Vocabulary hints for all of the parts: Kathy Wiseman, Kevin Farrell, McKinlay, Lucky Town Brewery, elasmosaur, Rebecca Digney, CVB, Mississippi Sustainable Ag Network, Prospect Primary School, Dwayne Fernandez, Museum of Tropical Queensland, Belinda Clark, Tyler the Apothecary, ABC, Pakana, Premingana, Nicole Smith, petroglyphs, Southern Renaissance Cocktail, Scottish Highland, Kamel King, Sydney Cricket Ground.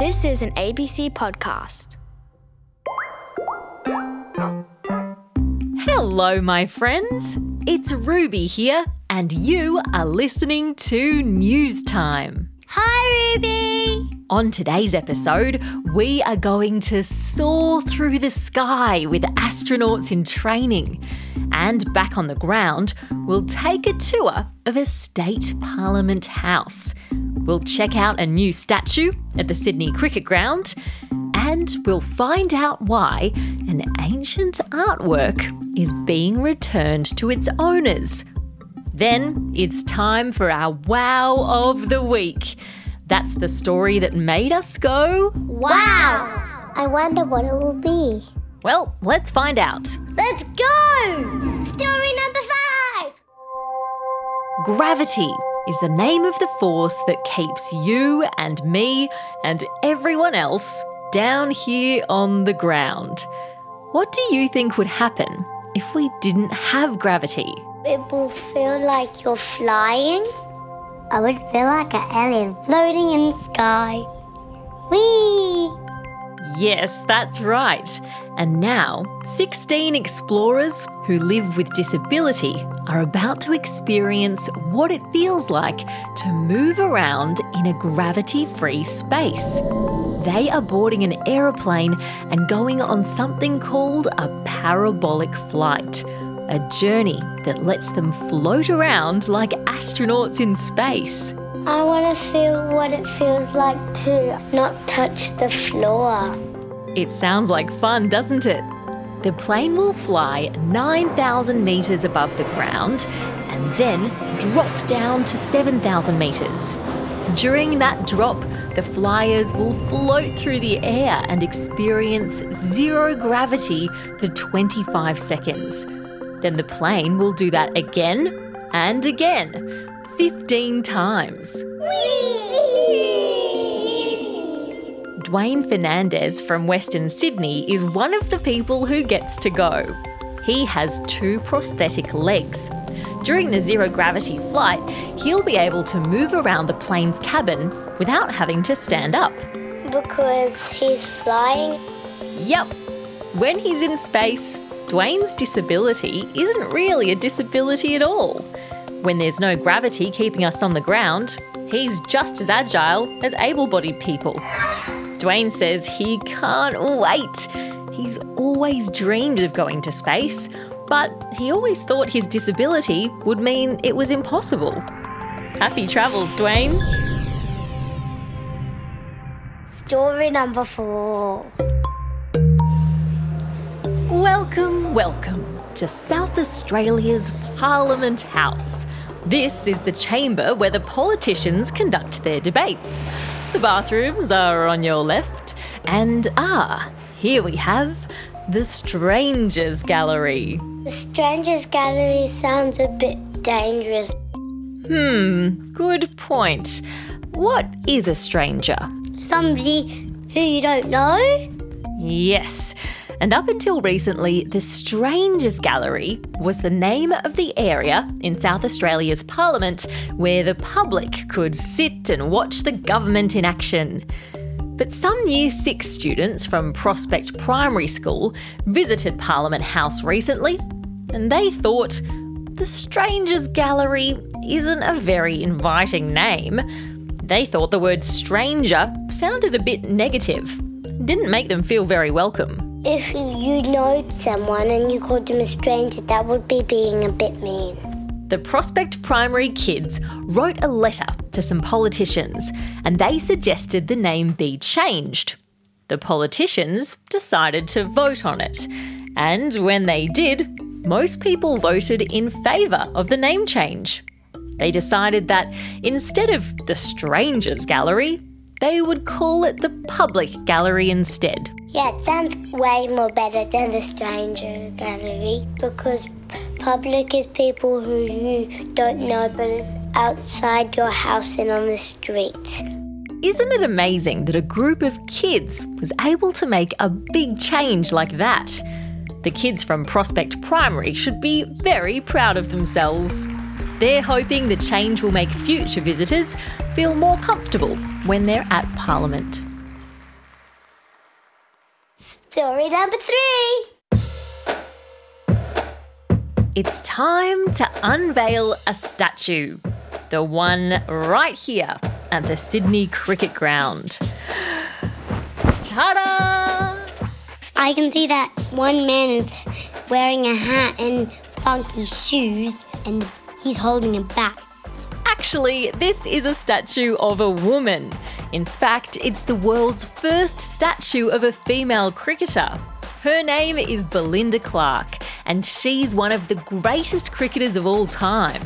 This is an ABC podcast. Hello, my friends. It's Ruby here, and you are listening to News Time. Hi, Ruby. On today's episode, we are going to soar through the sky with astronauts in training. And back on the ground, we'll take a tour of a state parliament house. We'll check out a new statue at the Sydney Cricket Ground. And we'll find out why an ancient artwork is being returned to its owners. Then it's time for our Wow of the Week. That's the story that made us go, wow! I wonder what it will be. Well, let's find out. Let's go! Story number 5! Gravity is the name of the force that keeps you and me and everyone else down here on the ground. What do you think would happen if we didn't have gravity? It will feel like you're flying. I would feel like an alien floating in the sky. Whee! Yes, that's right. And now, 16 explorers who live with disability are about to experience what it feels like to move around in a gravity-free space. They are boarding an aeroplane and going on something called a parabolic flight, a journey that lets them float around like astronauts in space. I want to feel what it feels like to not touch the floor. It sounds like fun, doesn't it? The plane will fly 9,000 metres above the ground and then drop down to 7,000 metres. During that drop, the flyers will float through the air and experience zero gravity for 25 seconds. Then the plane will do that again and again, 15 times. Whee! Dwayne Fernandez from Western Sydney is one of the people who gets to go. He has 2 prosthetic legs. During the zero-gravity flight, he'll be able to move around the plane's cabin without having to stand up. Because he's flying? Yep. When he's in space, Dwayne's disability isn't really a disability at all. When there's no gravity keeping us on the ground, he's just as agile as able-bodied people. Dwayne says he can't wait. He's always dreamed of going to space, but he always thought his disability would mean it was impossible. Happy travels, Dwayne. Story number 4. Welcome, welcome to South Australia's Parliament House. This is the chamber where the politicians conduct their debates. The bathrooms are on your left, and here we have the Strangers Gallery. The Strangers Gallery sounds a bit dangerous. Good point. What is a stranger? Somebody who you don't know? Yes. And up until recently, the Strangers Gallery was the name of the area in South Australia's Parliament where the public could sit and watch the government in action. But some Year 6 students from Prospect Primary School visited Parliament House recently, and they thought the Strangers Gallery isn't a very inviting name. They thought the word stranger sounded a bit negative. Didn't make them feel very welcome. If you know someone and you called them a stranger, that would be being a bit mean. The Prospect Primary kids wrote a letter to some politicians and they suggested the name be changed. The politicians decided to vote on it. And when they did, most people voted in favour of the name change. They decided that instead of the Strangers Gallery, they would call it the Public Gallery instead. Yeah, it sounds way more better than the Stranger Gallery because public is people who you don't know, but it's outside your house and on the streets. Isn't it amazing that a group of kids was able to make a big change like that? The kids from Prospect Primary should be very proud of themselves. They're hoping the change will make future visitors feel more comfortable when they're at Parliament. Story number 3. It's time to unveil a statue. The one right here at the Sydney Cricket Ground. Ta-da! I can see that one man is wearing a hat and funky shoes and he's holding a bat. Actually, this is a statue of a woman. In fact, it's the world's first statue of a female cricketer. Her name is Belinda Clark and she's one of the greatest cricketers of all time.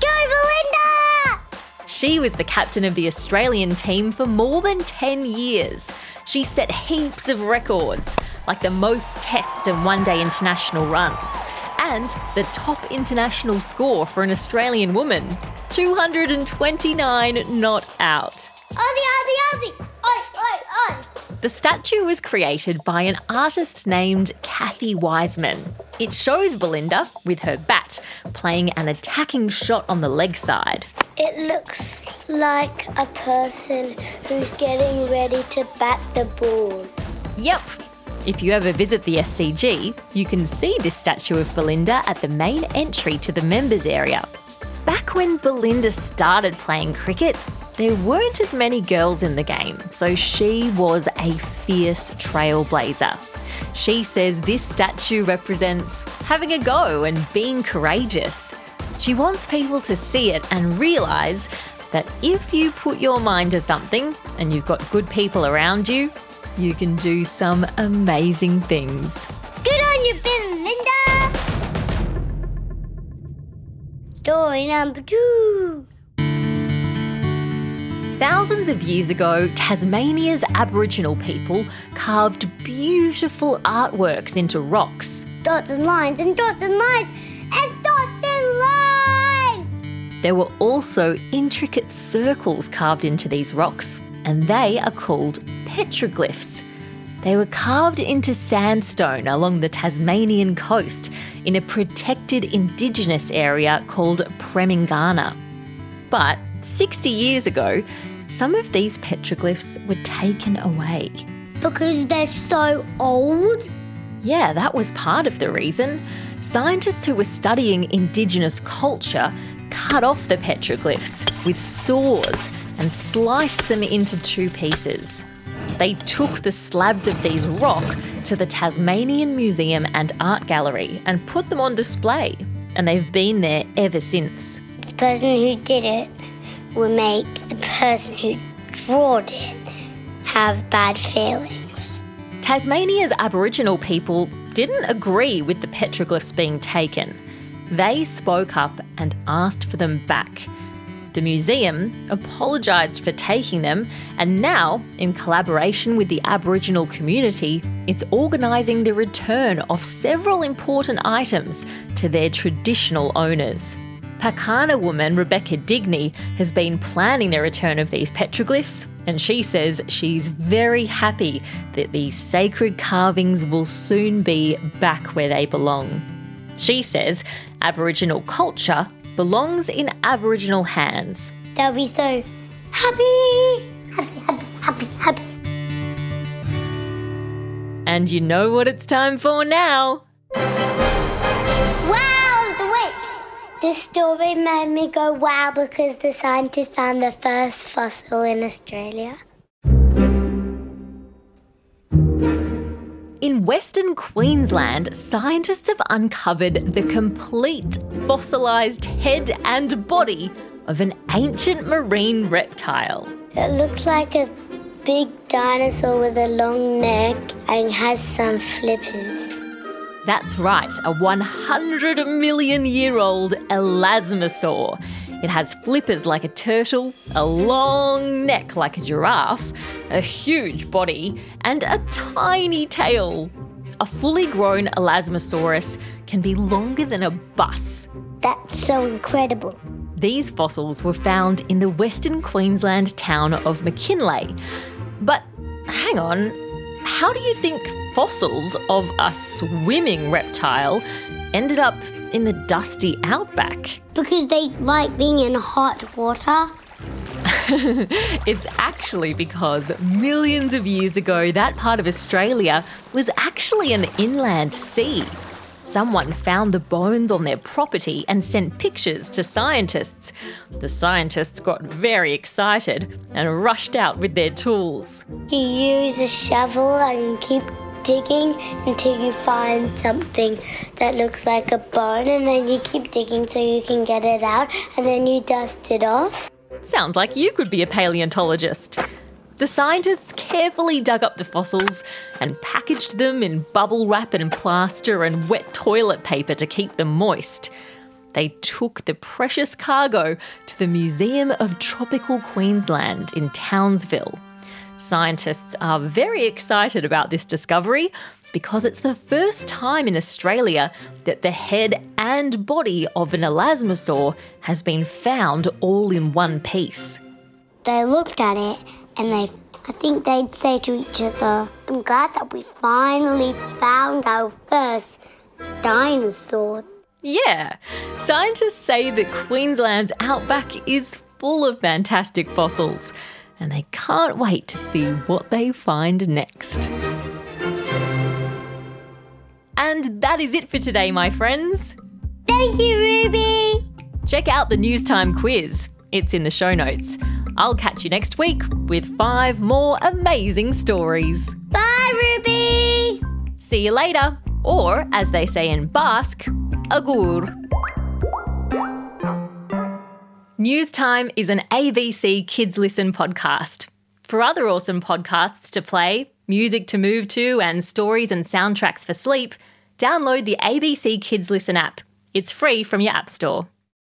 Go, Belinda! She was the captain of the Australian team for more than 10 years. She set heaps of records, like the most Test and one-day international runs, and the top international score for an Australian woman, 229 not out. Aussie, Aussie, Aussie! Oi, oi, oi! The statue was created by an artist named Kathy Wiseman. It shows Belinda, with her bat, playing an attacking shot on the leg side. It looks like a person who's getting ready to bat the ball. Yep. If you ever visit the SCG, you can see this statue of Belinda at the main entry to the members area. Back when Belinda started playing cricket, there weren't as many girls in the game, so she was a fierce trailblazer. She says this statue represents having a go and being courageous. She wants people to see it and realise that if you put your mind to something and you've got good people around you, you can do some amazing things. Good on you, Belinda! Story number 2. Thousands of years ago, Tasmania's Aboriginal people carved beautiful artworks into rocks. Dots and lines and dots and lines and dots and lines! There were also intricate circles carved into these rocks, and they are called petroglyphs. They were carved into sandstone along the Tasmanian coast in a protected Indigenous area called Premingana. But 60 years ago, some of these petroglyphs were taken away. Because they're so old? Yeah, that was part of the reason. Scientists who were studying Indigenous culture cut off the petroglyphs with saws and sliced them into two pieces. They took the slabs of these rock to the Tasmanian Museum and Art Gallery and put them on display, and they've been there ever since. The person who did it will make the person who drawed it have bad feelings. Tasmania's Aboriginal people didn't agree with the petroglyphs being taken. They spoke up and asked for them back. The museum apologised for taking them, and now, in collaboration with the Aboriginal community, it's organising the return of several important items to their traditional owners. Pakana woman Rebecca Digney has been planning the return of these petroglyphs, and she says she's very happy that these sacred carvings will soon be back where they belong. She says Aboriginal culture belongs in Aboriginal hands. They'll be so happy, happy, happy, happy, happy. And you know what it's time for now. Wow of the Week! This story made me go wow because the scientists found the first fossil in Australia. In Western Queensland, scientists have uncovered the complete fossilised head and body of an ancient marine reptile. It looks like a big dinosaur with a long neck and has some flippers. That's right, a 100 million year old elasmosaur. It has flippers like a turtle, a long neck like a giraffe, a huge body, and a tiny tail. A fully grown elasmosaurus can be longer than a bus. That's so incredible. These fossils were found in the Western Queensland town of McKinlay. But hang on, how do you think fossils of a swimming reptile ended up in the dusty outback? Because they like being in hot water. It's actually because millions of years ago, that part of Australia was actually an inland sea. Someone found the bones on their property and sent pictures to scientists. The scientists got very excited and rushed out with their tools. You use a shovel and keep digging until you find something that looks like a bone, and then you keep digging so you can get it out, and then you dust it off. Sounds like you could be a paleontologist. The scientists carefully dug up the fossils and packaged them in bubble wrap and plaster and wet toilet paper to keep them moist. They took the precious cargo to the Museum of Tropical Queensland in Townsville. Scientists are very excited about this discovery because it's the first time in Australia that the head and body of an elasmosaur has been found all in one piece. They looked at it and I think they'd say to each other, I'm glad that we finally found our first dinosaur. Yeah, scientists say that Queensland's outback is full of fantastic fossils, and they can't wait to see what they find next. And that is it for today, my friends. Thank you, Ruby. Check out the News Time quiz. It's in the show notes. I'll catch you next week with 5 more amazing stories. Bye, Ruby! See you later, or as they say in Basque, agur. Newstime is an ABC Kids Listen podcast. For other awesome podcasts to play, music to move to, and stories and soundtracks for sleep, download the ABC Kids Listen app. It's free from your app store.